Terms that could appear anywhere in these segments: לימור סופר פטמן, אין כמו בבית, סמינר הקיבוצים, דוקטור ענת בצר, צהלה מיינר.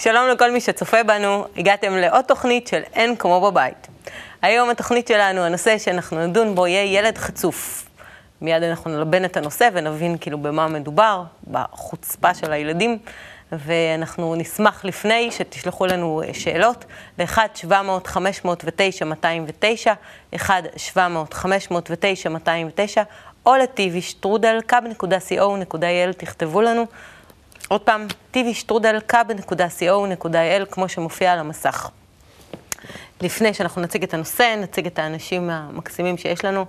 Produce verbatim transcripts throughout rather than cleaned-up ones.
שלום לכל מי שצופה בנו, הגעתם לעוד תוכנית של אין כמו בבית. היום התוכנית שלנו, הנושא שאנחנו נדון בו יהיה ילד חצוף. מיד אנחנו נלבן את הנושא ונבין כאילו במה מדובר, בחוצפה של הילדים, ואנחנו נשמח לפני שתשלחו לנו שאלות ל-אחת שבע מאות חמש מאות תשע מאתיים ותשע, אחת שבע מאות חמש מאות תשע מאתיים ותשע, או ל-טי וי סטרודל קאב נקודה סי או נקודה איי אל, תכתבו לנו. עוד פעם, טי וי סטרודל קאב נקודה סי או נקודה איי אל, כמו שמופיע על המסך. לפני שאנחנו נציג את הנושא, נציג את האנשים המקסימים שיש לנו.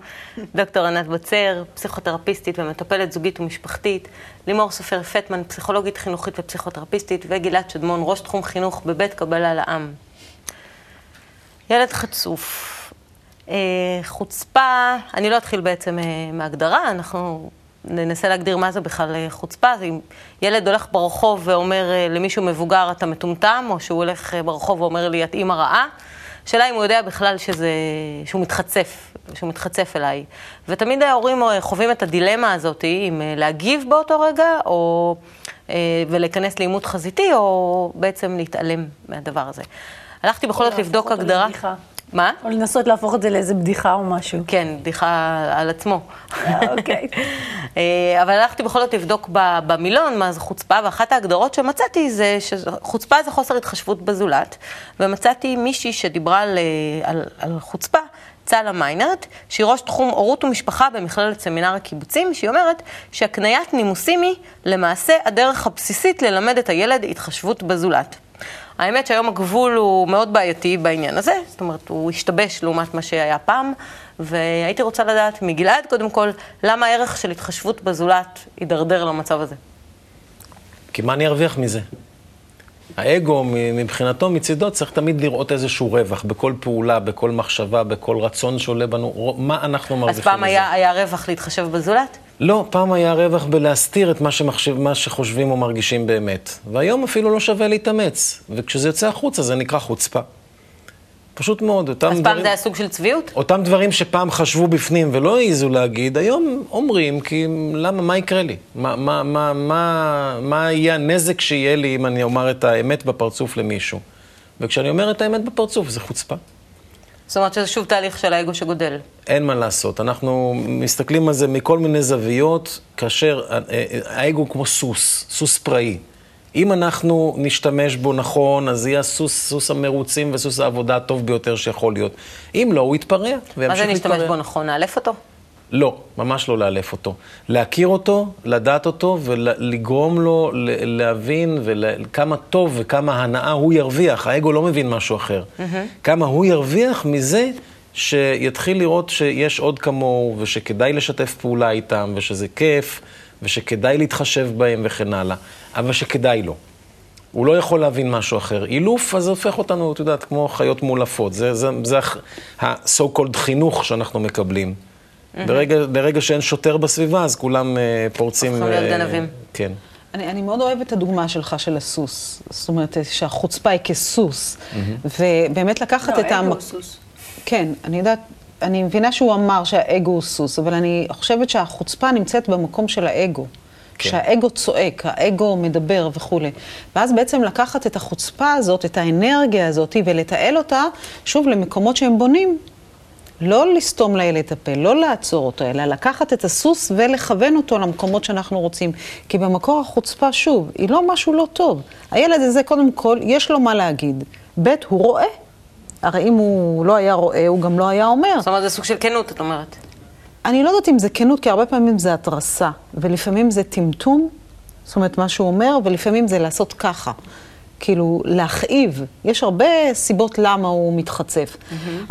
דוקטור ענת בצר, פסיכותרפיסטית ומטפלת זוגית ומשפחתית, לימור סופר פטמן, פסיכולוגית חינוכית ופסיכותרפיסטית, וגילת שדמון, ראש תחום חינוך בבית קבלה לעם. ילד חצוף. חוצפה, אני לא אתחיל בעצם מהגדרה, אנחנו ננסה להגדיר מה זה בכלל חוצפה. אם ילד הולך ברחוב ואומר למישהו מבוגר אתה מטומטם, או שהוא הולך ברחוב ואומר לי את אימא רעה, שאלה אם הוא יודע בכלל שזה, שהוא מתחצף, שהוא מתחצף אליי. ותמיד ההורים חווים את הדילמה הזאת, אם להגיב באותו רגע, או, ולהיכנס לעימות חזיתי, או בעצם להתעלם מהדבר הזה. הלכתי בכל זאת לבדוק הגדרה. מה? או לנסות להפוך את זה לאיזה בדיחה או משהו. כן, בדיחה על עצמו. אוקיי. אבל הלכתי בכל זאת לבדוק במילון מה זה חוצפה, ואחת ההגדרות שמצאתי זה שחוצפה זה חוסר התחשבות בזולת, ומצאתי מישהי שדיברה על, על, על חוצפה, צהלה מיינר, שהיא ראש תחום הורות ומשפחה במכללת סמינר הקיבוצים, שהיא אומרת שהקניית נימוסים היא למעשה הדרך הבסיסית ללמד את הילד התחשבות בזולת. האמת שהיום הגבול הוא מאוד בעייתי בעניין הזה, זאת אומרת, הוא השתבש לעומת מה שהיה פעם, והייתי רוצה לדעת מגלעד, קודם כל, למה הערך של התחשבות בזולת יידרדר למצב הזה? כי מה אני ארוויח מזה? האגו, מבחינתו, מצידו, צריך תמיד לראות איזשהו רווח, בכל פעולה, בכל מחשבה, בכל רצון שעולה בנו, מה אנחנו מרוויחים מזה? אז פעם היה, היה רווח להתחשב בזולת? לא, פעם היה רווח בלהסתיר את מה, שמחשב, מה שחושבים או מרגישים באמת. והיום אפילו לא שווה להתאמץ. וכשזה יוצא החוצה, זה נקרא חוצפה. פשוט מאוד. אז פעם דברים, זה הסוג של צביעות? אותם דברים שפעם חשבו בפנים ולא העיזו להגיד, היום אומרים כי למה, מה יקרה לי? מה, מה, מה, מה, מה יהיה הנזק שיהיה לי אם אני אומר את האמת בפרצוף למישהו? וכשאני אומר את האמת בפרצוף, זה חוצפה. זאת אומרת שזה שוב תהליך של האגו שגודל. אין מה לעשות. אנחנו מסתכלים על זה מכל מיני זוויות, כאשר האגו כמו סוס, סוס פראי. אם אנחנו נשתמש בו נכון, אז יהיה סוס, סוס המרוצים וסוס העבודה הטוב ביותר שיכול להיות. אם לא, הוא יתפרע. מה זה נשתמש בו נכון? נאלף אותו? לא, ממש לא לאלף אותו. להכיר אותו, לדעת אותו ולגרום לו להבין כמה טוב וכמה הנאה הוא ירוויח. האגו לא מבין משהו אחר. כמה הוא ירוויח מזה שיתחיל לראות שיש עוד כמוהו ושכדאי לשתף פעולה איתם ושזה כיף ושכדאי להתחשב בהם וכן הלאה. אבל שכדאי לו. הוא לא יכול להבין משהו אחר. אילוף, אז זה הופך אותנו, את יודעת, כמו חיות מולפות. זה, זה, זה ה-so-called חינוך שאנחנו מקבלים. ברגע, ברגע שאין שוטר בסביבה, אז כולם uh, פורצים... הופכים להיות גנבים. כן. אני, אני מאוד אוהבת את הדוגמה שלך של הסוס. זאת אומרת, שהחוצפה היא כסוס. ובאמת לקחת לא, את האגו המק... סוס. כן, אני יודעת, אני מבינה שהוא אמר שהאגו הוא סוס, אבל אני חושבת שהחוצפה נמצאת במקום של האגו. כן. שהאגו צועק, האגו מדבר וכו'. ואז בעצם לקחת את החוצפה הזאת, את האנרגיה הזאת, ולתעל אותה, שוב, למקומות שהם בונים. לא לסתום לילד את הפה, לא לעצור אותו, אלא לקחת את הסוס ולכוון אותו למקומות שאנחנו רוצים. כי במקור החוצפה, שוב, היא לא משהו לא טוב. הילד הזה, קודם כל, יש לו מה להגיד. ב' הוא רואה. הרי אם הוא לא היה רואה, הוא גם לא היה אומר. זאת אומרת, זה סוג של כנות, את אומרת. אני לא יודעת אם זה כנות, כי הרבה פעמים זה התרסה, ולפעמים זה טמטום, זאת אומרת, מה שהוא אומר, ולפעמים זה לעשות ככה. כאילו, להכאיב. יש הרבה סיבות למה הוא מתחצף.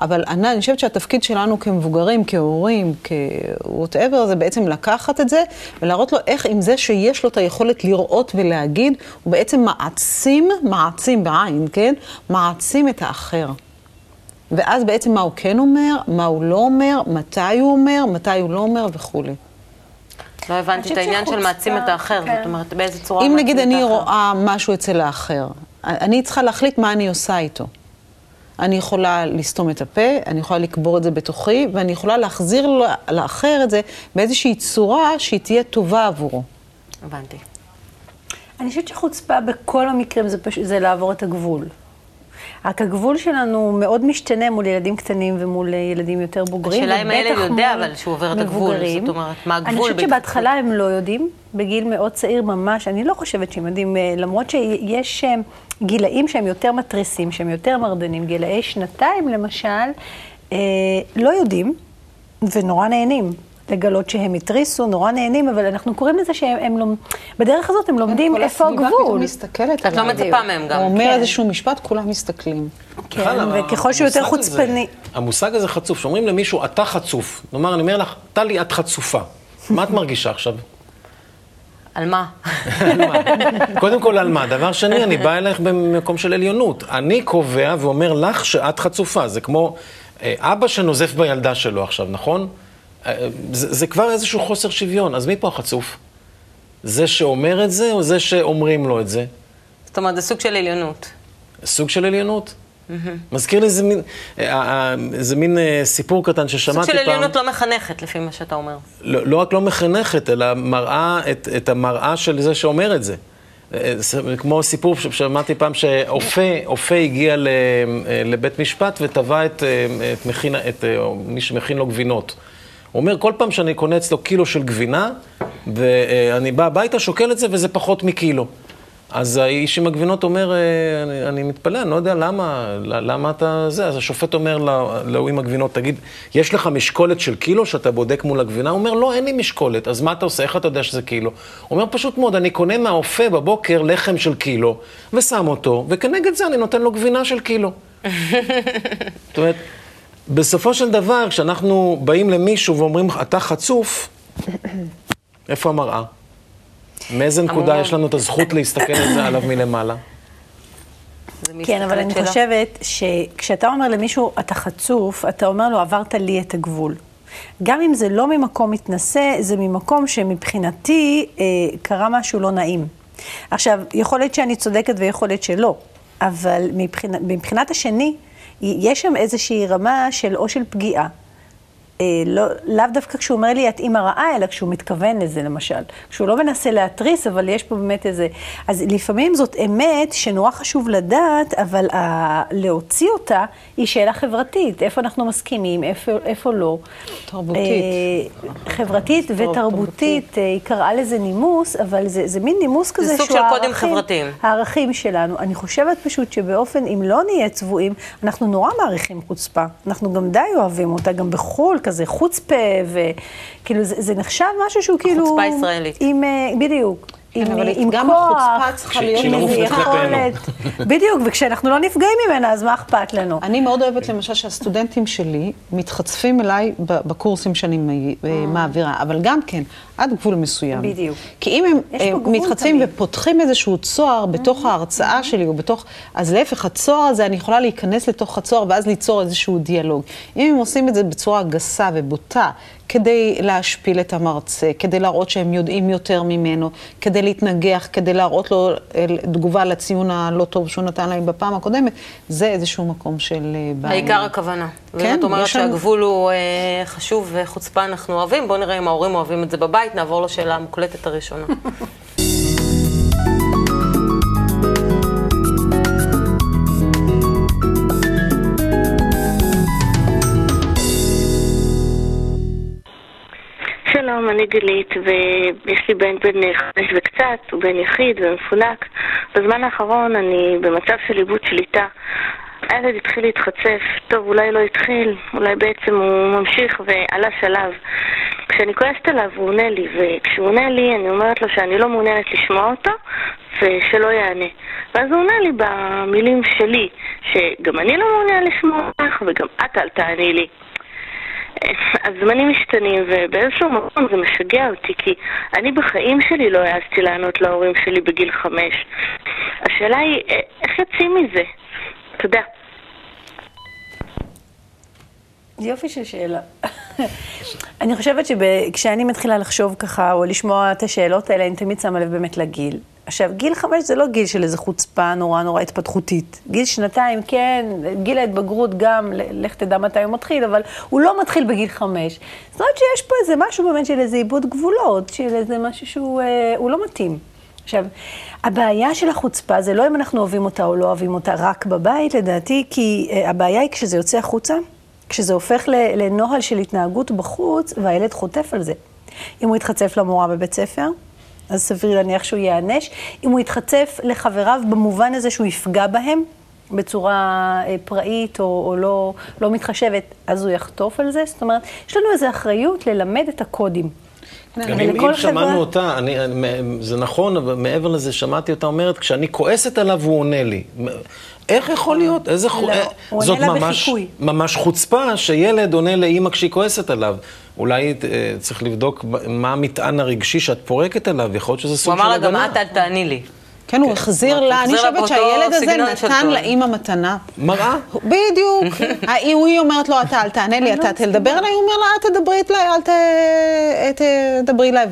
אבל אני חושבת שהתפקיד שלנו כמבוגרים, כהורים, כ-whatever, זה בעצם לקחת את זה, ולהראות לו איך עם זה שיש לו את היכולת לראות ולהגיד, הוא בעצם מעצים, מעצים בעין, כן? מעצים את האחר. ואז בעצם מה הוא כן אומר, מה הוא לא אומר, מתי הוא אומר, מתי הוא לא אומר וכו'. לא הבנתי את העניין של מעצים את האחר, זאת אומרת, באיזה צורה מעצים את האחר. אם נגיד אני רואה משהו אצל האחר, אני צריכה להחליט מה אני עושה איתו. אני יכולה לסתום את הפה, אני יכולה לקבור את זה בתוכי, ואני יכולה להחזיר לאחר את זה באיזושהי צורה שהיא תהיה טובה עבורו. הבנתי. אני חושבת שחוצפה בכל המקרים זה, פש... זה לעבור את הגבול. רק הגבול שלנו מאוד משתנה מול ילדים קטנים ומול ילדים יותר בוגרים. השאלה אם הילד יודע, אבל שהוא עובר את הגבול, זאת אומרת, מה הגבול? אני חושבת שבהתחלה הם לא יודעים, בגיל מאוד צעיר ממש, אני לא חושבת שהם יודעים, למרות שיש גילאים שהם יותר מטריסים, שהם יותר מרדנים, גילאי שנתיים למשל, לא יודעים ונורא נהנים. לגלות שהם התריסו, נורא נהנים, אבל אנחנו קוראים לזה שהם לא... בדרך הזאת הם לומדים איפה הגבול. כל הסביבה פתאום מסתכלת עליהם. את לא מצפה מהם גם. הוא אומר איזשהו משפט, כולם מסתכלים. כן, וככל שיותר חוצפני... המושג הזה חצוף, שאומרים למישהו, אתה חצוף. נאמר, אני אומר לך, טלי, את חצופה. מה את מרגישה עכשיו? על מה? על מה? קודם כל על מה? דבר שני, אני בא אלייך במקום של עליונות. אני קובע ואומר לך שאת חצופה. זה כמו אבא שנוזף בילדה שלו עכשיו, נכון? זה, זה כבר איזשהו חוסר שוויון, אז מי פה החצוף? זה שאומר את זה או זה שאומרים לו את זה? זאת אומרת, זה סוג של עליונות. סוג של עליונות? Mm-hmm. מזכיר לי, זה מין, זה מין סיפור קטן ששמעתי פעם. סוג של עליונות לא מחנכת, לפי מה שאתה אומר. לא, לא רק לא מחנכת, אלא מראה את, את המראה של זה שאומר את זה. כמו סיפור ששמעתי פעם שאופה הגיע לבית משפט וטבע את, את, מכין, את מי שמכין לו גבינות. הוא אומר, כל פעם שאני קונה אצלו קילו של גבינה, ואני בא הביתה, שוקל את זה, וזה פחות מקילו. אז האיש עם הגבינות אומר, אני, אני מתפלא, אני לא יודע למה, למה אתה זה. אז השופט אומר להוא עם הגבינות, תגיד, יש לך משקולת של קילו שאתה בודק מול הגבינה? הוא אומר, לא, אין לי משקולת, אז מה אתה עושה? איך אתה יודע שזה קילו? הוא אומר, פשוט מאוד, אני קונה מהאופה בבוקר לחם של קילו, ושם אותו, וכנגד זה אני נותן לו גבינה של קילו. זאת אומרת, בסופו של דבר, כשאנחנו באים למישהו ואומרים, אתה חצוף, איפה המראה? מאיזה נקודה יש לנו את הזכות להסתכל על זה עליו מלמעלה? כן, אבל אני חושבת שכשאתה אומר למישהו, אתה חצוף, אתה אומר לו, עברת לי את הגבול. גם אם זה לא ממקום מתנשא, זה ממקום שמבחינתי קרה משהו לא נעים. עכשיו, יכול להיות שאני צודקת ויכול להיות שלא, אבל מבחינת השני, יש שם איזושהי רמה של או של פגיעה. אה, לא, לאו דווקא כשהוא אומר לי את אימא רעה, אלא כשהוא מתכוון לזה למשל. כשהוא לא מנסה להטריס, אבל יש פה באמת איזה... אז לפעמים זאת אמת שנורא חשוב לדעת, אבל ה... להוציא אותה היא שאלה חברתית. איפה אנחנו מסכימים, איפה, איפה לא. תרבותית. אה, חברתית ותרבותית. אה, היא קראה לזה נימוס, אבל זה, זה מין נימוס כזה שהוא הערכים... זה סוג של קודים חברתיים. הערכים שלנו. אני חושבת פשוט שבאופן, אם לא נהיה צבועים, אנחנו נורא מעריכים חוצפה. אנחנו גם די אוהבים אותה, גם בחול, כזה חוצפה, וכאילו זה, זה נחשב משהו שהוא כאילו... חוצפה ישראלית. עם, בדיוק. כן, עם, עם גם כוח. החוצפה צריכה להיות יכולת. בדיוק, וכשאנחנו לא נפגעים ממנה, אז מה אכפת לנו? אני מאוד אוהבת למשל שהסטודנטים שלי מתחצפים אליי בקורסים שאני מעבירה, אבל גם כן, עד גבול מסוים. בדיוק. כי אם הם מתחצפים ופותחים איזשהו צוהר בתוך ההרצאה שלי, או בתוך, אז להפך, הצוהר הזה, אני יכולה להיכנס לתוך הצוהר ואז ליצור איזשהו דיאלוג. אם הם עושים את זה בצורה גסה ובוטה, כדי להשפיל את המרצה, כדי להראות שהם יודעים יותר ממנו, כדי להתנגח, כדי להראות לו תגובה לציון הלא טוב שהוא נתן להם בפעם הקודמת, זה איזשהו מקום של... העיקר הכוונה. כן, זאת אומרת שהגבול הוא חשוב וחוצפה אנחנו אוהבים. בואו נראה אם ההורים אוהבים את זה בבית, נעבור לשאלה המוקלטת הראשונה. שלום, אני גילית, ויש לי בן בן חמש וקצת, הוא בן יחיד ומפונק. בזמן האחרון אני במצב של איבוד שליטה. הילד התחיל להתחצף, טוב, אולי לא התחיל, אולי בעצם הוא ממשיך ועלה שלב. כשאני כועסת עליו הוא עונה לי, וכשהוא עונה לי אני אומרת לו שאני לא מעוניינת לשמוע אותו, ושלא יענה. ואז הוא עונה לי במילים שלי, שגם אני לא מעוניין לשמוע אותך, וגם את אל תעני לי. הזמנים משתנים, ובאיזשהו מקום זה משגע אותי, כי אני בחיים שלי לא העזתי לענות להורים שלי בגיל חמש. השאלה היא, איך יוצאים מזה? תודה. יופי של שאלה. אני חושבת שכשאני מתחילה לחשוב ככה, או לשמוע את השאלות האלה, אני תמיד שמה לב באמת לגיל. עכשיו, גיל חמש זה לא גיל של איזו חוצפה נורא נורא התפתחותית. גיל שנתיים, כן, גיל ההתבגרות גם, לך תדע מתי הוא מתחיל, אבל הוא לא מתחיל בגיל חמש. זאת אומרת שיש פה איזה משהו באמת של איזה עיבוד גבולות, של איזה משהו שהוא אה, לא מתאים. עכשיו, הבעיה של החוצפה זה לא אם אנחנו אוהבים אותה או לא אוהבים אותה רק בבית, לדעתי, כי הבעיה היא כשזה יוצא החוצה, כשזה הופך לנוהל של התנהגות בחוץ, והילד חוטף על זה. אם הוא יתחצף למורה בבית ספר, אז סביר להניח שהוא יענש. אם הוא יתחצף לחבריו במובן הזה שהוא יפגע בהם, בצורה פראית או, או לא, לא מתחשבת, אז הוא יחטוף על זה. זאת אומרת, יש לנו איזו אחריות ללמד את הקודים. גם אם שמענו אותה, אני, זה נכון, אבל מעבר לזה שמעתי אותה אומרת, כשאני כועסת עליו הוא עונה לי. איך יכול להיות? איזה חו... זאת ממש, ממש חוצפה שילד עונה לאמא כשהיא כועסת עליו. אולי צריך לבדוק מה המטען הרגשי שאת פורקת עליו, יכול להיות שזה סוג של הגנה. הוא אמר לה גם את אל תעני לי. כן, הוא החזיר לה, אני חושבת שהילד הזה נתן לאמא מתנה. מראה? בדיוק. היא אומרת לו, אתה אל תענה לי, אתה תדבר אליי, הוא אומר לה, אל תדברי אליי.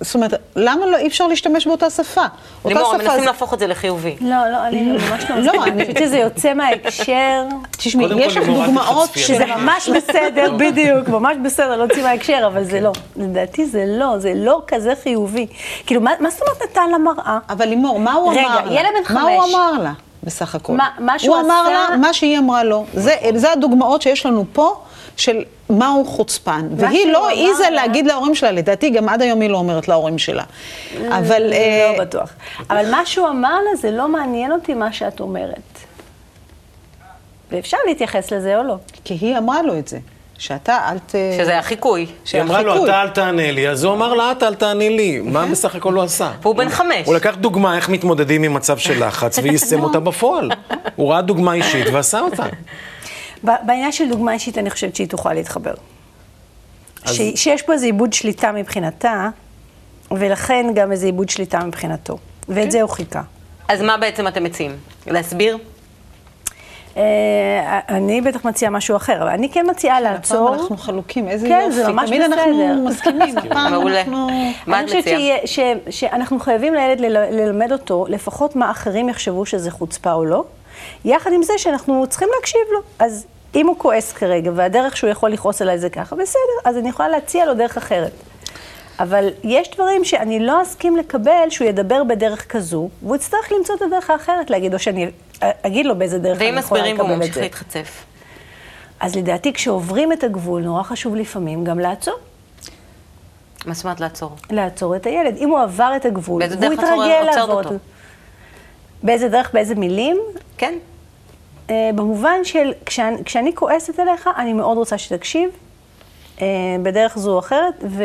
זאת אומרת, למה אי אפשר להשתמש באותה שפה? לימור, מנסים להפוך את זה לחיובי. לא, לא, אני ממש לא. לא, אני חושבת שזה יוצא מההקשר. תשמעי, יש לך דוגמאות שזה ממש בסדר, בדיוק, ממש בסדר, לא יוצא מההקשר, אבל זה לא. לדעתי זה לא, זה לא כזה חיובי. כאילו, מה זאת אומרת נתן למראה? אבל לימור, מה הוא רגע, אמר לה? מה הוא אמר לה בסך הכל? מה, מה שהוא הוא עשה... אמר לה מה שהיא אמרה לו. זה, זה הדוגמאות שיש לנו פה של מהו חוצפן. והיא לא איזה לה... להגיד להורים שלה, לדעתי גם עד היום היא לא אומרת להורים שלה. אבל... לא אה... בטוח. אבל מה שהוא אמר לה זה לא מעניין אותי מה שאת אומרת. ואפשר להתייחס לזה או לא? כי היא אמרה לו את זה. שאתה אל ת... שזה היה חיקוי. היא אמרה לו, אתה אל תענה לי, אז הוא אמר לה, אתה אל תענה לי. מה בסך הכל הוא עשה? והוא בן חמש. הוא לקח דוגמה איך מתמודדים עם מצב של לחץ, ויישם אותה בפועל. הוא ראה דוגמה אישית ועשה אותה. בעניין של דוגמה אישית, אני חושבת שהיא תוכל להתחבר. שיש פה איזה עיבוד שליטה מבחינתה, ולכן גם איזה עיבוד שליטה מבחינתו. ואת זה הוא חיכה. אז מה בעצם אתם מציעים? להסביר? אני בטח מציעה משהו אחר, אבל אני כן מציעה לעצור. הפעם אנחנו חלוקים, איזה יופי, תמיד אנחנו מסכימים. מעולה. מה את מציעה? אני חושבת שאנחנו חייבים לילד ללמד אותו, לפחות מה אחרים יחשבו שזה חוצפה או לא, יחד עם זה שאנחנו צריכים להקשיב לו. אז אם הוא כועס כרגע, והדרך שהוא יכול לכעוס עליי זה ככה, בסדר, אז אני יכולה להציע לו דרך אחרת. אבל יש דברים שאני לא אסכים לקבל שהוא ידבר בדרך כזו, והוא יצטרך למצוא את הדרך האחרת להגיד, או שאני אגיד לו באיזה דרך אני יכולה לקבל את זה. ואם מסבירים והוא ממשיך להתחצף. אז לדעתי, כשעוברים את הגבול, נורא חשוב לפעמים גם לעצור. מה זאת אומרת לעצור? לעצור את הילד. אם הוא עבר את הגבול, הוא יתרגל לעבור אותו. באיזה דרך, באיזה מילים? כן. במובן של, כשאני כועסת עליך, אני מאוד רוצה שתקשיב, בדרך זו או אחרת, ו...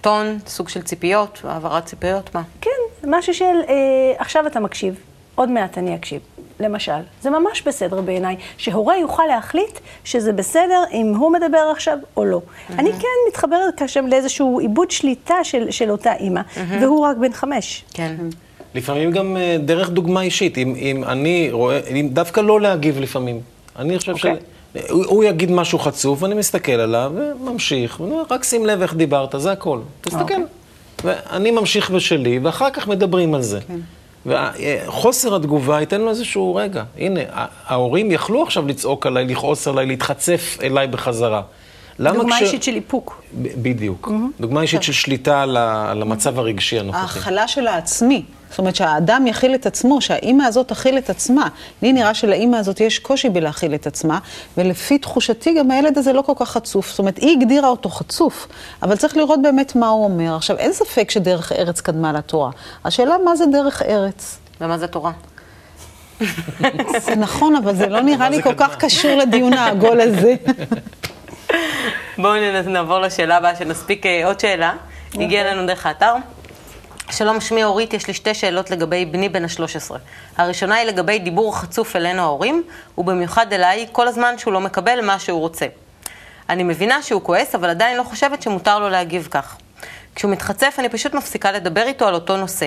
טון, סוג של ציפיות, העברת ציפיות, מה? כן, משהו של, עכשיו אתה מקשיב, עוד מעט אני אקשיב, למשל. זה ממש בסדר בעיניי, שהורה יוכל להחליט שזה בסדר אם הוא מדבר עכשיו או לא. אני כן מתחברת כשם לאיזשהו עיבוד שליטה של אותה אימא, והוא רק בן חמש. כן. לפעמים גם דרך דוגמה אישית, אם אני רואה, דווקא לא להגיב לפעמים. אני חושב של... הוא יגיד משהו חצוף, ואני מסתכל עליו, וממשיך. רק שים לב איך דיברת, זה הכל. תסתכל. ואני ממשיך בשלי, ואחר כך מדברים על זה. וחוסר התגובה ייתן לו איזשהו רגע. הנה, ההורים יכלו עכשיו לצעוק עליי, לכעוס עליי, להתחצף אליי בחזרה. דוגמה אישית של איפוק. בדיוק. דוגמה אישית של שליטה על המצב הרגשי הנוכחי. ההכלה של העצמי. זאת אומרת שהאדם יכיל את עצמו, שהאימא הזאת תכיל את עצמה. לי נראה שלאימא הזאת יש קושי בלהכיל את עצמה, ולפי תחושתי גם הילד הזה לא כל כך חצוף. זאת אומרת, היא הגדירה אותו חצוף, אבל צריך לראות באמת מה הוא אומר. עכשיו, אין ספק שדרך ארץ קדמה לתורה. השאלה, מה זה דרך ארץ? ומה זה תורה? זה נכון, אבל זה לא נראה לי כל כך קשור לדיון העגול הזה. בואו נעבור לשאלה הבאה, שנספיק עוד שאלה. הגיעה לנו דרך האתר. שלום, שמי אורית, יש לי שתי שאלות לגבי בני בן ה-שלוש עשרה. הראשונה היא לגבי דיבור חצוף אלינו ההורים, ובמיוחד אליי כל הזמן שהוא לא מקבל מה שהוא רוצה. אני מבינה שהוא כועס, אבל עדיין לא חושבת שמותר לו להגיב כך. כשהוא מתחצף, אני פשוט מפסיקה לדבר איתו על אותו נושא.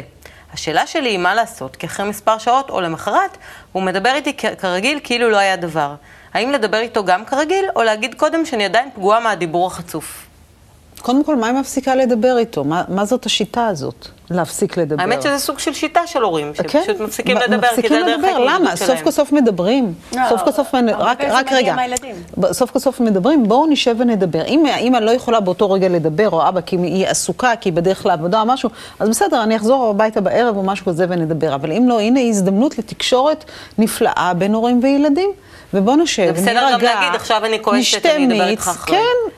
השאלה שלי היא מה לעשות, כי אחרי מספר שעות או למחרת, הוא מדבר איתי כרגיל כאילו לא היה דבר. האם לדבר איתו גם כרגיל, או להגיד קודם שאני עדיין פגועה מהדיבור החצוף? קודם כל, מה היא מפסיקה לדבר איתו? מה, מה זאת השיטה הזאת? להפסיק לדבר. האמת שזה סוג של שיטה של הורים, שפשוט מפסיקים לדבר, מפסיקים לדבר, למה? סוף כל סוף מדברים. סוף כל סוף, רק רגע, סוף כל סוף מדברים, בואו נשב ונדבר. אם האמא לא יכולה באותו רגע לדבר, או אבא, כי היא עסוקה, כי היא בדרך לעבודה או משהו, אז בסדר, אני אחזור הביתה בערב או משהו כזה ונדבר. אבל אם לא, הנה הזדמנות לתקשורת נפלאה בין הורים וילדים. ובוא נשב, נרגע, נשתה מיץ, כן,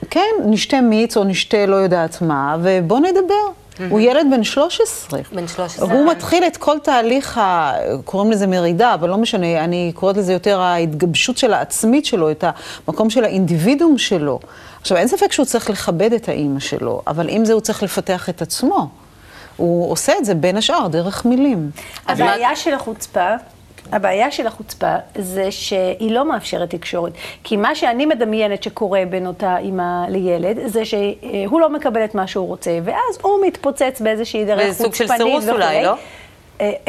כן, נשתה מיץ או נשתה לא יודעת מה, ובוא נדבר. הוא ילד בן שלוש עשרה. בן שלוש עשרה. והוא מתחיל את כל תהליך, קוראים לזה מרידה, אבל לא משנה, אני קוראת לזה יותר ההתגבשות של העצמית שלו, את המקום של האינדיבידום שלו. עכשיו, אין ספק שהוא צריך לכבד את האמא שלו, אבל עם זה הוא צריך לפתח את עצמו. הוא עושה את זה בין השאר, דרך מילים. הבעיה של החוצפה, הבעיה של החוצפה זה שהיא לא מאפשרת תקשורת, כי מה שאני מדמיינת שקורה בין אותה אמא לילד, זה שהוא לא מקבל את מה שהוא רוצה, ואז הוא מתפוצץ באיזושהי דרך חוצפנית וכולי,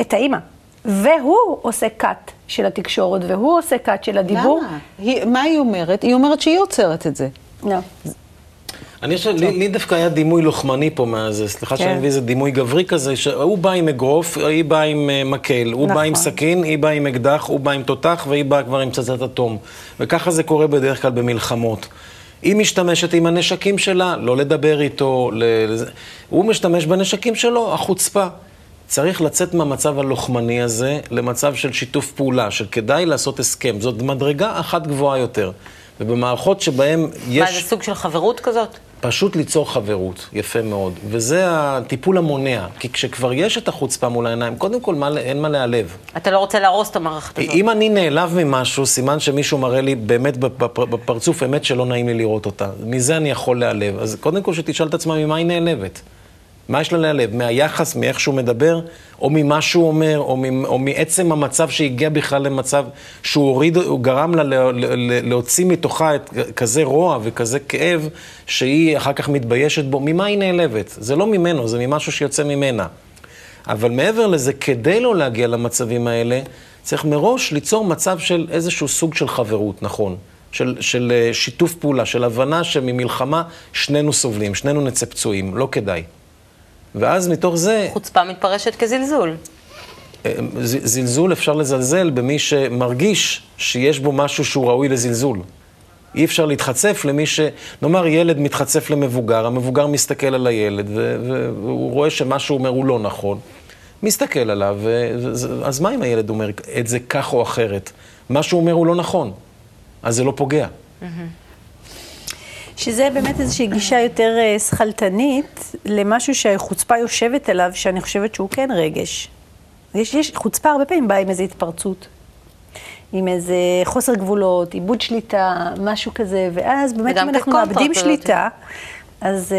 את האמא. והוא עושה קאט של התקשורת, והוא עושה קאט של הדיבור. למה? מה היא אומרת? היא אומרת שהיא עוצרת את זה. לא. אני חושב, לי דווקא היה דימוי לוחמני פה מהזה, סליחה שאני מביא איזה דימוי גברי כזה, שהוא בא עם אגרוף, היא באה עם מקל, הוא בא עם סכין, היא באה עם אקדח, הוא בא עם תותח, והיא באה כבר עם פצצת אטום. וככה זה קורה בדרך כלל במלחמות. היא משתמשת עם הנשקים שלה, לא לדבר איתו, הוא משתמש בנשקים שלו, החוצפה. צריך לצאת מהמצב הלוחמני הזה למצב של שיתוף פעולה, של כדאי לעשות הסכם. זאת מדרגה אחת גבוהה יותר. ובמערכות שבהן יש... מה, זה סוג של חברות כזאת? פשוט ליצור חברות, יפה מאוד. וזה הטיפול המונע, כי כשכבר יש את החוצפה מול העיניים, קודם כל מה, אין מה להיעלב. אתה לא רוצה להרוס את המערכת הזאת. אם אני נעלב ממשהו, סימן שמישהו מראה לי באמת בפרצוף, אמת שלא נעים לי לראות אותה. מזה אני יכול להיעלב. אז קודם כל שתשאל את עצמה ממה היא נעלבת. מה יש לה להיעלב? מהיחס, מאיך שהוא מדבר, או ממה שהוא אומר, או, מ, או מעצם המצב שהגיע בכלל למצב שהוא הוריד, הוא גרם לה לה, לה, להוציא מתוכה את כזה רוע וכזה כאב, שהיא אחר כך מתביישת בו. ממה היא נעלבת? זה לא ממנו, זה ממשהו שיוצא ממנה. אבל מעבר לזה, כדי לא להגיע למצבים האלה, צריך מראש ליצור מצב של איזשהו סוג של חברות, נכון? של, של שיתוף פעולה, של הבנה שממלחמה שנינו סובלים, שנינו נצא פצועים, לא כדאי. ואז מתוך זה... חוצפה מתפרשת כזלזול. זלזול אפשר לזלזל במי שמרגיש שיש בו משהו שהוא ראוי לזלזול. אי אפשר להתחצף למי ש... נאמר, ילד מתחצף למבוגר, המבוגר מסתכל על הילד, והוא רואה שמה שהוא אומר הוא לא נכון. מסתכל עליו, אז מה אם הילד אומר את זה כך או אחרת? מה שהוא אומר הוא לא נכון, אז זה לא פוגע. שזה באמת איזושהי גישה יותר שחלטנית למשהו שהחוצפה יושבת עליו, שאני חושבת שהוא כן רגש. יש, יש, חוצפה הרבה פעמים באה עם איזו התפרצות, עם איזה חוסר גבולות, עיבוד שליטה, משהו כזה, ואז באמת אם אנחנו מאבדים שליטה, אז...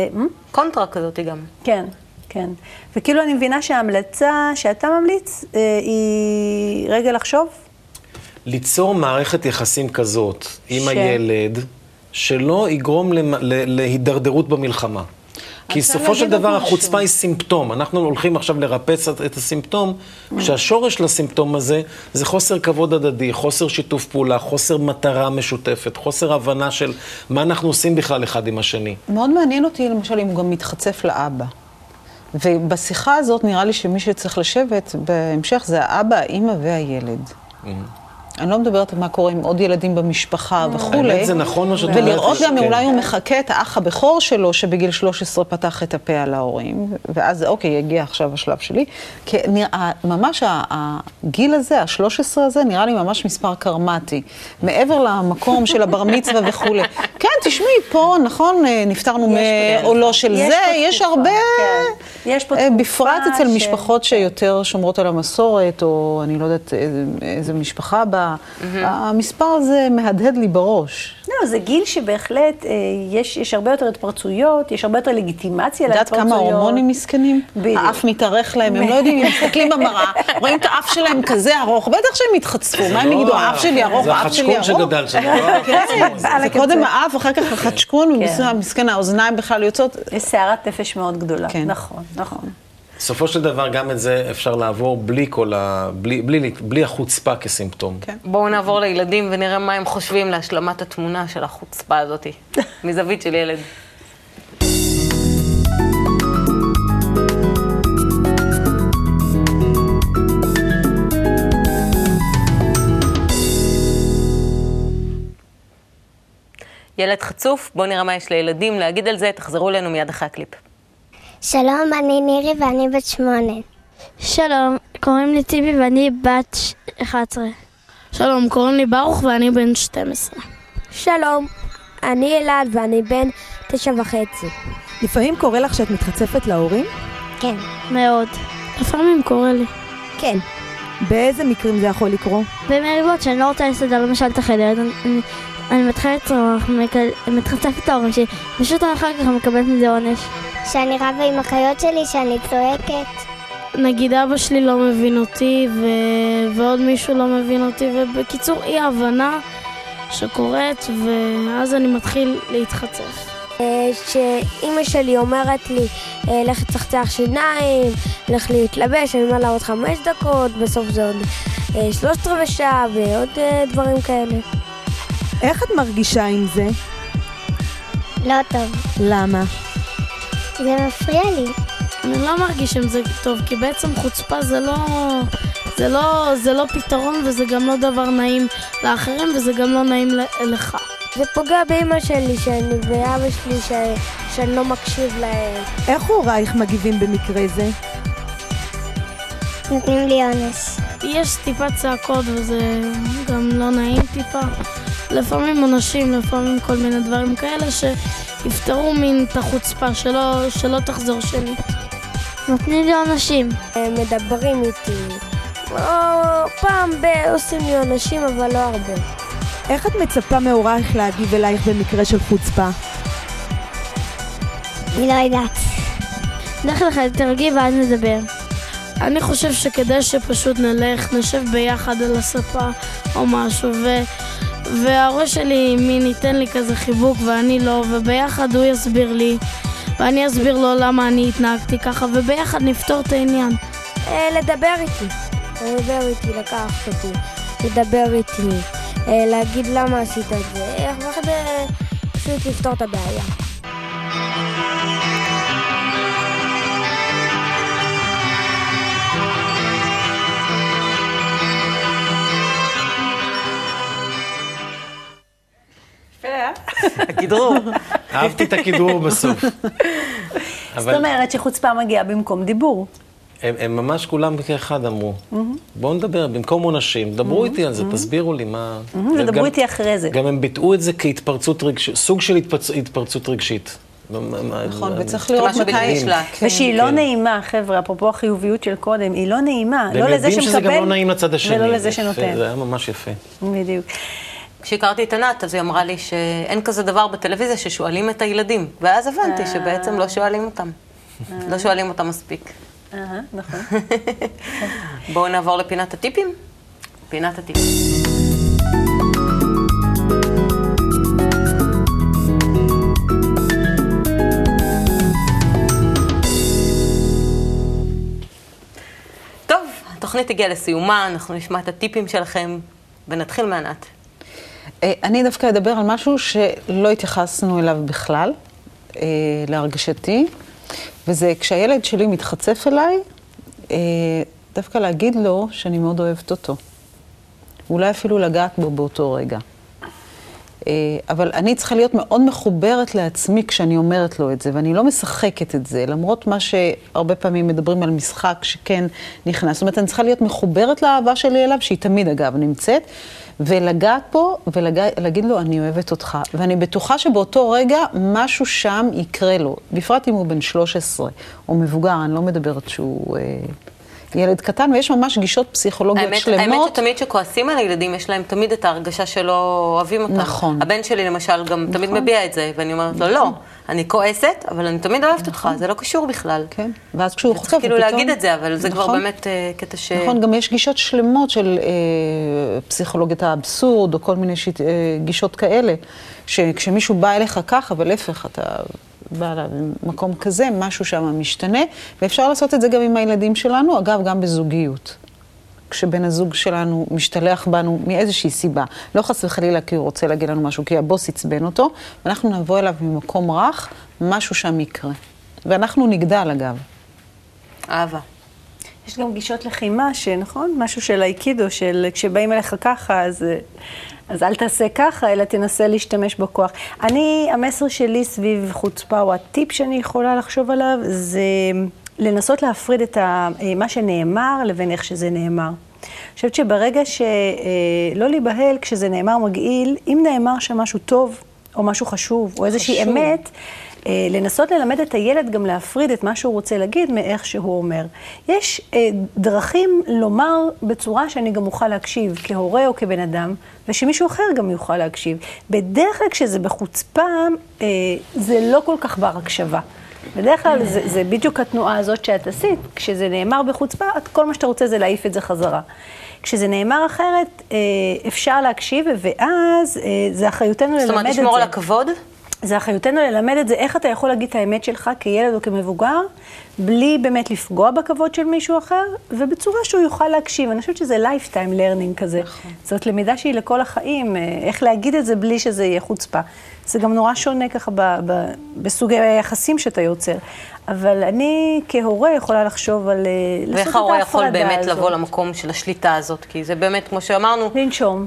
קונטרה כזאת גם. כן, כן. וכאילו אני מבינה שההמלצה שאתה ממליץ היא רגע לחשוב. ליצור מערכת יחסים כזאת עם הילד, שלא יגרום להידרדרות במלחמה. כי סופו של דבר החוצפה היא סימפטום. אנחנו הולכים עכשיו לרפץ את הסימפטום, שהשורש לסימפטום הזה זה חוסר כבוד הדדי, חוסר שיתוף פעולה, חוסר מטרה משותפת, חוסר הבנה של מה אנחנו עושים בכלל אחד עם השני. מאוד מעניין אותי למשל אם הוא גם מתחצף לאבא. ובשיחה הזאת נראה לי שמי שצריך לשבת בהמשך זה האבא, האמא והילד. אני לא מדברת על מה קורה עם עוד ילדים במשפחה וכולי, ולראות גם אולי הוא מחכה את האח הבכור שלו שבגיל שלוש עשרה פתח את הפה על ההורים, ואז אוקיי, יגיע עכשיו השלב שלי, כי ממש הגיל הזה, ה-שלוש עשרה הזה, נראה לי ממש מספר קרמטי, מעבר למקום של הבר מצווה וכולי. כן, תשמעי, פה נכון, נפטרנו מעולו של זה, יש הרבה, בפרט אצל משפחות שיותר שומרות על המסורת, או אני לא יודעת איזה משפחה בה, המספר הזה מהדהד לי בראש. לא, זה גיל שבהחלט יש הרבה יותר התפרצויות, יש הרבה יותר לגיטימציה להתפרצויות. יודעת כמה הורמונים מסכנים? האף מתארך להם, הם לא יודעים, הם מסתכלים במראה, רואים את האף שלהם כזה ארוך, בטח שהם מתחצפו, מה הם יגידו, האף שלי ארוך, האף שלי ארוך. זה החצ'קון שגדל שלו. זה קודם האף, אחר כך החצ'קון, מסכן האוזניים בכלל יוצאות. יש שערת נפש מאוד גדולה, נכון, נכון. בסופו של דבר גם את זה אפשר לעבור בלי כל ה... בלי, בלי, בלי החוצפה כסימפטום. כן. בואו נעבור לילדים ונראה מה הם חושבים להשלמת התמונה של החוצפה הזאת, מזווית של ילד. ילד חצוף, בואו נראה מה יש לילדים להגיד על זה, תחזרו אלינו מיד אחרי הקליפ. שלום, אני נירי ואני בת שמונה. שלום, קוראים לי טיבי ואני בת אחת עשרה. שלום, קוראים לי ברוך ואני בן שתים עשרה. שלום, אני אלעד ואני בן תשע וחצי. לפעמים קורה לך שאת מתחצפת להורים? כן. מאוד. לפעמים קורה לי. כן. באיזה מקרים זה יכול לקרות? במריבות שאני לא רוצה לסדר למשל את החדר, אני, אני מתחצפת את ההורים שלי, פשוט אחר כך אני מקבלת מזה עונש. שאני רבה עם החיות שלי, שאני צועקת. נגיד אבא שלי לא מבין אותי ו... ועוד מישהו לא מבין אותי, ובקיצור אי הבנה שקורית, ואז אני מתחיל להתחצף. שאמא שלי אומרת לי לך לצחצח שיניים, לך להתלבש, אני אומר לה עוד חמש דקות, בסוף זה עוד שלושת רבעי שעה ועוד דברים כאלה. איך את מרגישה עם זה? לא טוב. למה? זה מפריע לי. אני לא מרגיש עם זה טוב, כי בעצם חוצפה זה לא, זה לא, זה לא פתרון, וזה גם לא דבר נעים לאחרים, וזה גם לא נעים לך. זה פוגע באמא שלי שאני, ואבא שלי ש... שאני לא מקשיב להם. איך הורייך מגיבים במקרה זה? נותנים לי אונס. יש טיפה צעקות וזה גם לא נעים טיפה. לפעמים אנשים, לפעמים כל מיני דברים כאלה שיפטרו מן את החוצפה, שלא, שלא תחזור שנית. נותנים לי אנשים. הם מדברים איתי. או פעם עושים לי אנשים, אבל לא הרבה. איך את מצפה מהורייך להגיב אלייך במקרה של חוצפה? אני לא יודעת. דרך לך, תרגי ואז נדבר. אני חושב שכדי שפשוט נלך, נשב ביחד על הספה או משהו, ו... והראש שלי מי ניתן לי כזה חיבוק ואני לא, וביחד הוא יסביר לי, ואני אסביר לו למה אני התנהגתי ככה, וביחד נפתור את העניין. לדבר איתי. לדבר איתי, לקחת אותי. לדבר איתי. להגיד למה עשית את זה, איך בכדי פשוט לפתור את הבעיה. הכדרור. אהבתי את הכדרור בסוף. זאת אומרת שחוצפה מגיעה במקום דיבור. הם ממש כולם כאחד אמרו, בואו נדבר, במקום אנשים, דברו איתי על זה, תסבירו לי מה... ודברו איתי אחרי זה. גם הם ביטאו את זה כהתפרצות רגשית, סוג של התפרצות רגשית. נכון, וצריך לראות מתי יש לה. ושהיא לא נעימה, חבר'ה, אפרופו החיוביות של קודם, היא לא נעימה, לא לזה שמקבל... והם יודעים שזה גם לא נעים לצד השני. ולא לזה שנותן. זה היה ממש יפה. בדיוק. כשהכרתי את ענת, אז היא אמרה לי שאין כזה דבר בטלוויזיה ששואלים את הילדים, ואז הבנתי שבעצם לא שואלים אותם. לא שואלים אותם מספיק. אהה, נכון. בואו נעבור לפינת הטיפים. פינת הטיפים. טוב, התוכנית הגיעה לסיומה, אנחנו נשמע את הטיפים שלכם, ונתחיל מענת. אני דווקא אדבר על משהו שלא התייחסנו אליו בכלל, להרגשתי. וזה כשהילד שלי מתחצף אליי, אה, דווקא להגיד לו שאני מאוד אוהבת אותו. אולי אפילו לגעת בו באותו רגע. אה, אבל אני צריכה להיות מאוד מחוברת לעצמי כשאני אומרת לו את זה, ואני לא משחקת את זה, למרות מה שהרבה פעמים מדברים על משחק שכן נכנס. זאת אומרת, אני צריכה להיות מחוברת לאהבה שלי אליו, שהיא תמיד אגב נמצאת, ולגעת פה ולהגיד לו אני אוהבת אותך, ואני בטוחה שבאותו רגע משהו שם יקרה לו, בפרט אם הוא בן שלוש עשרה או מבוגר, אני לא מדברת שהוא אה, ילד קטן, ויש ממש גישות פסיכולוגיות האמת, שלמות. האמת שתמיד שכועסים על הילדים יש להם תמיד את ההרגשה שלא אוהבים אותם. נכון. הבן שלי למשל גם נכון. תמיד מביע את זה, ואני אומרת לו נכון. לא, אני כועסת, אבל אני תמיד אוהבת נכון. אותך, זה לא קשור בכלל. כן, ואז כשהוא חוצף, כאילו פתאום... להגיד את זה, אבל זה נכון. כבר באמת uh, קטע ש... נכון, גם יש גישות שלמות של uh, פסיכולוגיית האבסורד, או כל מיני שית, uh, גישות כאלה, שכשמישהו בא אליך כך, אבל להפך אתה... בעלה, במקום כזה, משהו שם משתנה, ואפשר לעשות את זה גם עם הילדים שלנו, אגב, גם בזוגיות. כשבן הזוג שלנו משתלח בנו מאיזושהי סיבה, לא חס וחלילה כי הוא רוצה להגיד לנו משהו, כי הבוס יצבן אותו, ואנחנו נבוא אליו ממקום רך, משהו שם יקרה. ואנחנו נגדל, אגב. אהבה. יש גם גישות לחימה, שנכון? משהו של האיקידו, של כשבאים אליך ככה, אז, אז אל תעשה ככה, אלא תנסה להשתמש בכוח. אני, המסר שלי סביב חוצפה, או הטיפ שאני יכולה לחשוב עליו, זה לנסות להפריד את ה, מה שנאמר לבין איך שזה נאמר. אני חושבת שברגע שלא להיבהל, כשזה נאמר מגעיל, אם נאמר שמשהו טוב, או משהו חשוב, או איזושהי אמת, לנסות ללמד את הילד גם להפריד את מה שהוא רוצה להגיד מאיך שהוא אומר. יש דרכים לומר בצורה שאני גם אוכל להקשיב, כהורה או כבן אדם, ושמישהו אחר גם יוכל להקשיב. בדרך כלל כשזה בחוצפה, זה לא כל כך בר הקשבה. בדרך כלל זה, זה בדיוק התנועה הזאת שאת עשית. כשזה נאמר בחוצפה, את כל מה שאתה רוצה זה להעיף את זה חזרה. כשזה נאמר אחרת, אפשר להקשיב, ואז זה אחריותנו ללמד את זה. זאת אומרת, לשמור על הכבוד? זה אחריותנו ללמד את זה, איך אתה יכול להגיד את האמת שלך כילד או כמבוגר, בלי באמת לפגוע בכבוד של מישהו אחר, ובצורה שהוא יוכל להקשיב. אני חושבת שזה lifetime learning כזה. זאת למידה שהיא לכל החיים, איך להגיד את זה בלי שזה יהיה חוצפה. זה גם נורא שונה ככה ב- ב- בסוגי היחסים שאתה יוצר. אבל אני כהורה יכולה לחשוב על... ואיך ההורה יכול באמת לבוא למקום של השליטה הזאת? כי זה באמת, כמו שאמרנו... לנשום.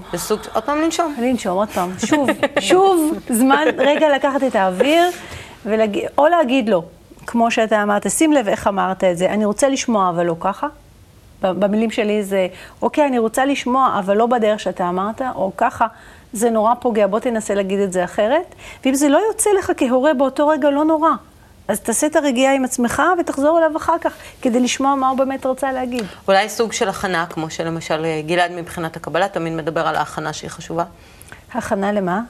עוד פעם לנשום. לנשום, עוד פעם. שוב, שוב, זמן, רגע לקחת את האוויר, או להגיד לו, כמו שאתה אמרת, שים לב איך אמרת את זה, אני רוצה לשמוע, אבל לא ככה. במילים שלי זה, אוקיי, אני רוצה לשמוע, אבל לא בדרך שאתה אמרת, או ככה. זה נורא פוגע, בוא תנסה להגיד את זה אחרת. ואם זה לא יוצא לך כהורה באותו רגע, לא נורא. אז תעשה את הרגיעה עם עצמך ותחזור אליו אחר כך, כדי לשמוע מה הוא באמת רצה להגיד. אולי סוג של הכנה, כמו שלמשל גלעד מבחינת הקבלה, תמיד מדבר על ההכנה שהיא חשובה. הכנה למה?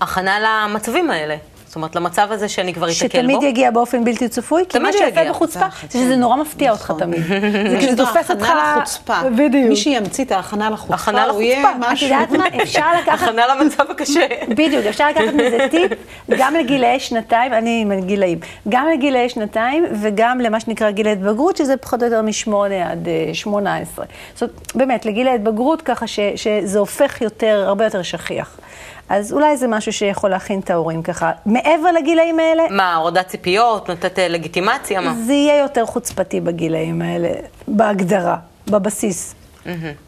הכנה למצבים האלה. זאת אומרת, למצב הזה שאני כבר אתקל בו. שתמיד יגיע באופן בלתי צפוי, כי מה שיפה בחוצפה, זה שזה נורא מפתיע אותך תמיד. זה כשזה דופס אותך... הכנה לחוצפה. בדיוק. מי שימציא את ההכנה לחוצפה, הוא יהיה משהו. את יודעת מה? אפשר לקחת... הכנה למצב הקשה. בדיוק, אפשר לקחת מזה טיפ, גם לגילאי שנתיים, אני מגילאים, גם לגילאי שנתיים, וגם למה שנקרא גיל ההתבגרות, שזה פחות או יותר משמונה עד שמונה עשרה. זאת אומרת, באמת, לגיל ההתבגרות ככה שזה הופך יותר, הרבה יותר שכיח. אז אולי זה משהו שיכול להכין את ההורים ככה. מעבר לגילאים האלה... מה, הורדת ציפיות, נתת לגיטימציה, מה? זה יהיה יותר חוצפתי בגילאים האלה, בהגדרה, בבסיס.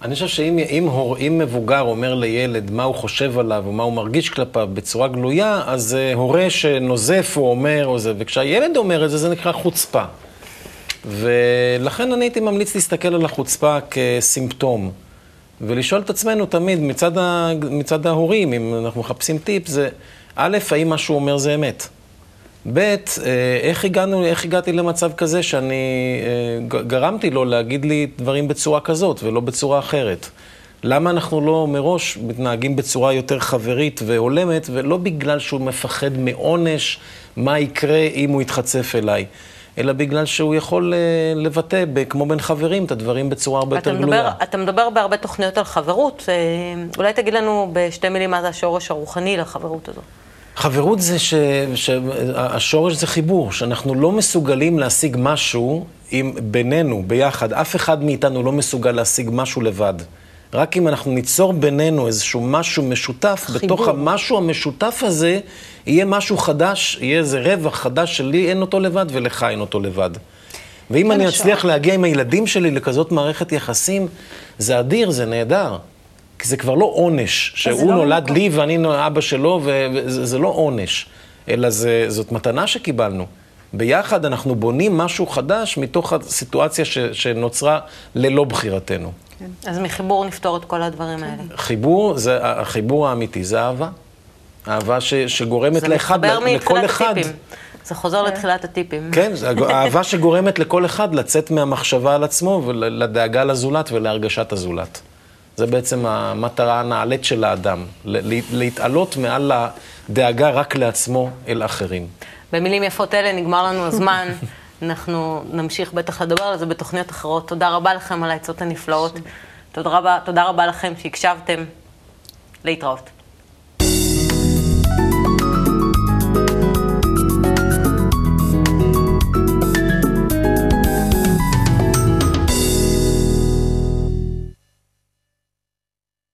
אני חושב שאם מבוגר אומר לילד מה הוא חושב עליו ומה הוא מרגיש כלפיו בצורה גלויה, אז הורה שנוזף הוא אומר, וכשהילד אומר את זה, זה נקרא חוצפה. ולכן אני הייתי ממליץ להסתכל על החוצפה כסימפטום. ולשאול את עצמנו תמיד, מצד, ה, מצד ההורים, אם אנחנו מחפשים טיפ, זה א', האם מה שהוא אומר זה אמת. ב', איך, הגענו, איך הגעתי למצב כזה שאני גרמתי לו להגיד לי דברים בצורה כזאת ולא בצורה אחרת. למה אנחנו לא מראש מתנהגים בצורה יותר חברית והולמת, ולא בגלל שהוא מפחד מעונש מה יקרה אם הוא יתחצף אליי. אלא בגלל שהוא יכול לבטא, כמו בין חברים, את הדברים בצורה הרבה יותר גלויה. אתה מדבר בהרבה תוכניות על חברות. אולי תגיד לנו בשתי מילים מה זה השורש הרוחני לחברות הזו. חברות זה ש... השורש זה חיבור, שאנחנו לא מסוגלים להשיג משהו בינינו, ביחד. אף אחד מאיתנו לא מסוגל להשיג משהו לבד. רק אם אנחנו ניצור בינינו איזשהו משהו משותף, בתוך המשהו המשותף הזה, יהיה משהו חדש, יהיה איזה רווח חדש שלי, אין אותו לבד ולך אין אותו לבד. ואם אני אצליח להגיע עם הילדים שלי לכזאת מערכת יחסים, זה אדיר, זה נהדר. כי זה כבר לא עונש, שהוא נולד לי ואני אבא שלו, וזה לא עונש, אלא זאת מתנה שקיבלנו. ביחד אנחנו בונים משהו חדש מתוך הסיטואציה שנוצרה ללא בחירתנו. אז מחיבור נפתור את כל הדברים האלה. חיבור, זה, החיבור האמיתי, זה אהבה. אהבה ש, שגורמת לאחד, לכל אחד. זה חוזר לתחילת הטיפים. כן, אהבה שגורמת לכל אחד לצאת מהמחשבה על עצמו ולדאגה לזולת ולהרגשת הזולת. זה בעצם המטרה הנעלית של האדם, להתעלות מעל הדאגה רק לעצמו אל אחרים. במילים יפות אלה נגמר לנו הזמן. אנחנו נמשיך בטח לדבר על זה בתוכניות אחרות. תודה רבה לכם על העצות הנפלאות. תודה רבה, תודה רבה לכם שהקשבתם. להתראות.